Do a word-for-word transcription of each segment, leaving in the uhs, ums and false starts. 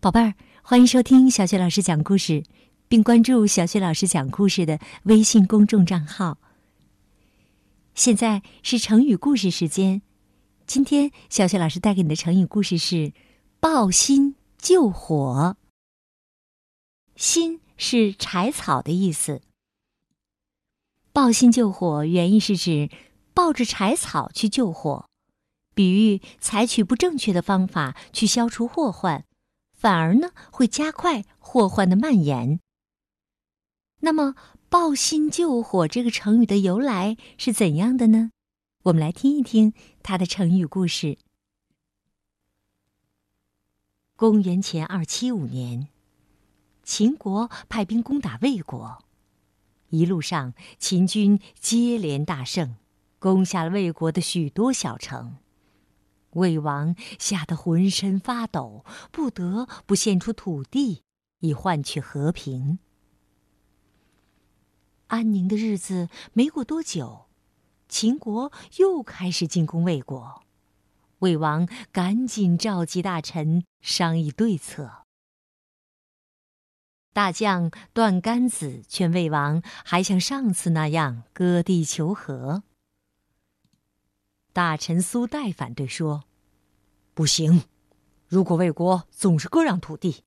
宝贝儿，欢迎收听小雪老师讲故事，并关注小雪老师讲故事的微信公众账号。现在是成语故事时间，今天小雪老师带给你的成语故事是抱薪救火。薪是柴草的意思，抱薪救火原意是指抱着柴草去救火，比喻采取不正确的方法去消除祸患，反而呢会加快祸患的蔓延。那么抱薪救火这个成语的由来是怎样的呢？我们来听一听它的成语故事。公元前二七五年，秦国派兵攻打魏国，一路上秦军接连大胜，攻下了魏国的许多小城。魏王吓得浑身发抖，不得不献出土地以换取和平。安宁的日子没过多久，秦国又开始进攻魏国，魏王赶紧召集大臣商议对策。大将段干子劝魏王还像上次那样割地求和，大臣苏代反对说，不行，如果魏国总是割让土地，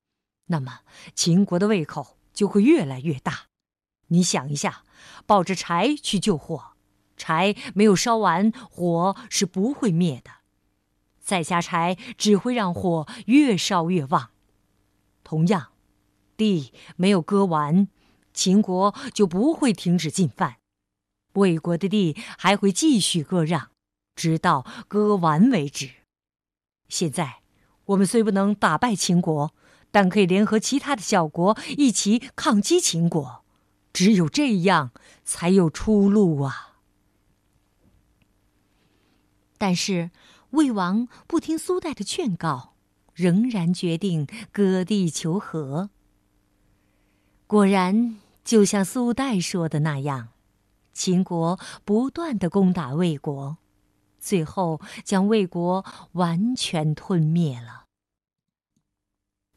那么秦国的胃口就会越来越大。你想一下，抱着柴去救火，柴没有烧完，火是不会灭的，再加柴只会让火越烧越旺。同样，地没有割完，秦国就不会停止进犯，魏国的地还会继续割让，直到割完为止。现在我们虽不能打败秦国，但可以联合其他的小国一起抗击秦国，只有这样才有出路啊。但是魏王不听苏代的劝告，仍然决定割地求和。果然就像苏代说的那样，秦国不断地攻打魏国，最后将魏国完全吞灭了。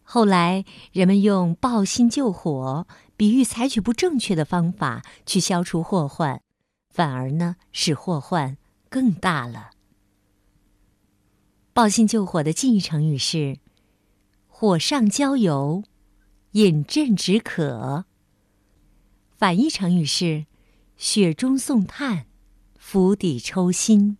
后来人们用抱薪救火比喻采取不正确的方法去消除祸患，反而呢使祸患更大了。抱薪救火的近义成语是火上浇油，饮鸩止渴。反义成语是雪中送炭，釜底抽薪。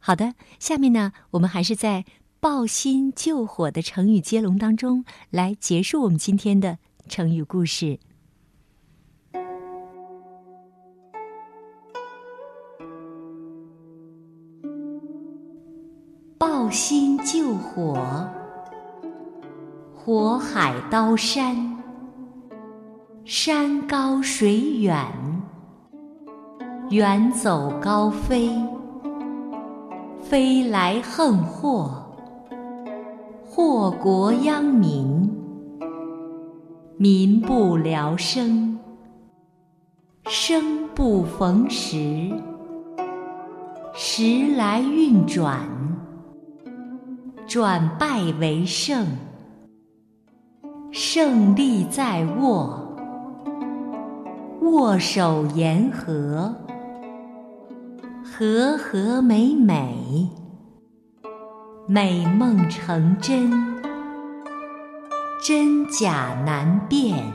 好的，下面呢，我们还是在抱薪救火的成语接龙当中来结束我们今天的成语故事。抱薪救火，火海刀山，山高水远，远走高飞，飞来横祸，祸国殃民，民不聊生，生不逢时，时来运转，转败为胜，胜利在握，握手言和，和和美美，美梦成真，真假难辨。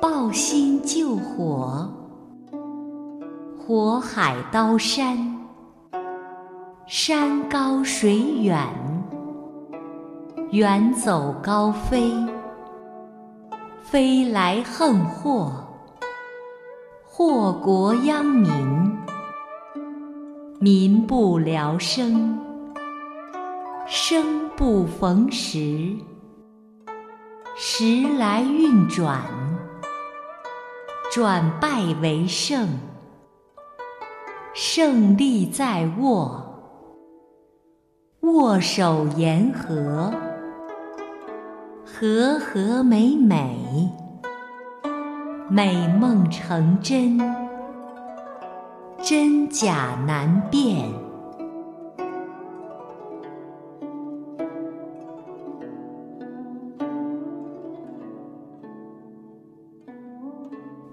抱薪救火，火海刀山，山高水远，远走高飞，飞来横祸，祸国殃民，民不聊生，生不逢时，时来运转，转败为胜，胜利在握，握手言和，和和美美，美梦成真，真假难辨。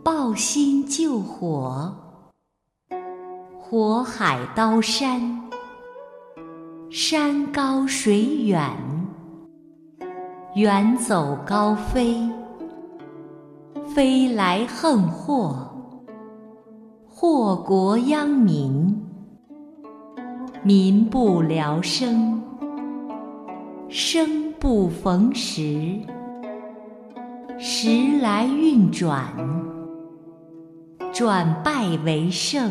抱薪救火，火海刀山，山高水远，远走高飞，飞来横祸，祸国殃民，民不聊生，生不逢时，时来运转，转败为胜，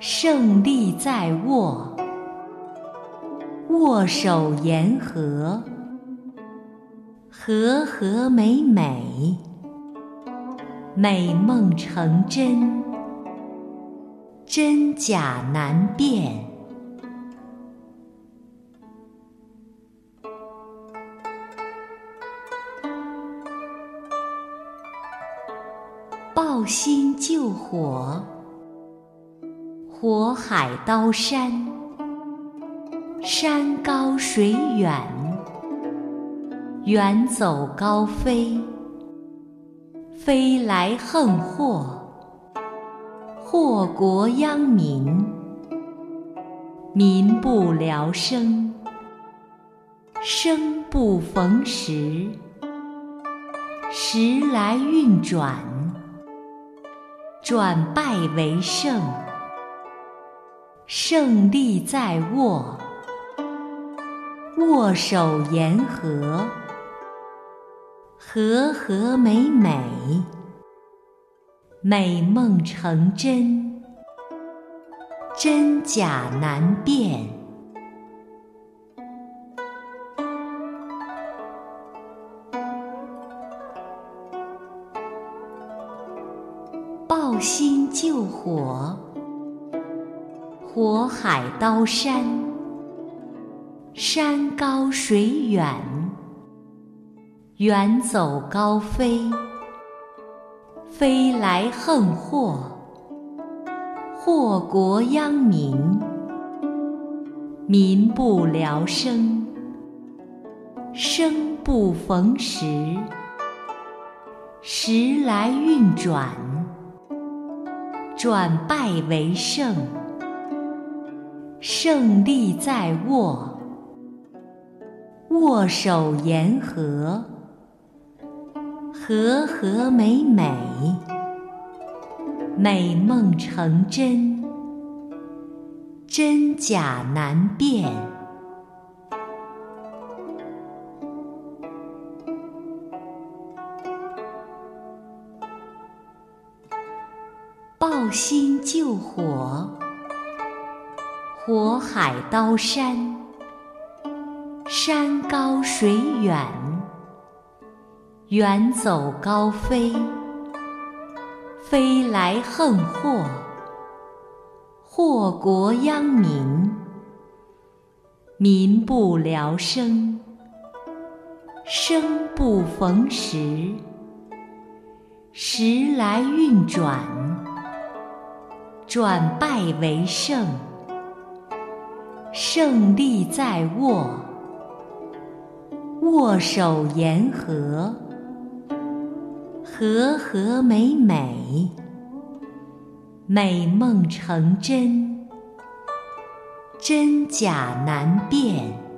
胜利在握，握手言和，和和美美，美梦成真，真假难辨。抱薪救火，火海刀山，山高水远，远走高飞，飞来横祸，祸国殃民，民不聊生，生不逢时，时来运转，转败为胜，胜利在握，握手言和，和和美美，美梦成真，真假难辨。抱薪救火，火海刀山，山高水远，远走高飞，飞来横祸，祸国殃民，民不聊生，生不逢时，时来运转，转败为胜，胜利在握，握手言和，和和美美，美梦成真，真假难辨。抱薪救火，火海刀山，山高水远，远走高飞，飞来横祸，祸国殃民，民不聊生，生不逢时，时来运转，转败为胜，胜利在握，握手言和，和和美美，美梦成真，真假难辨。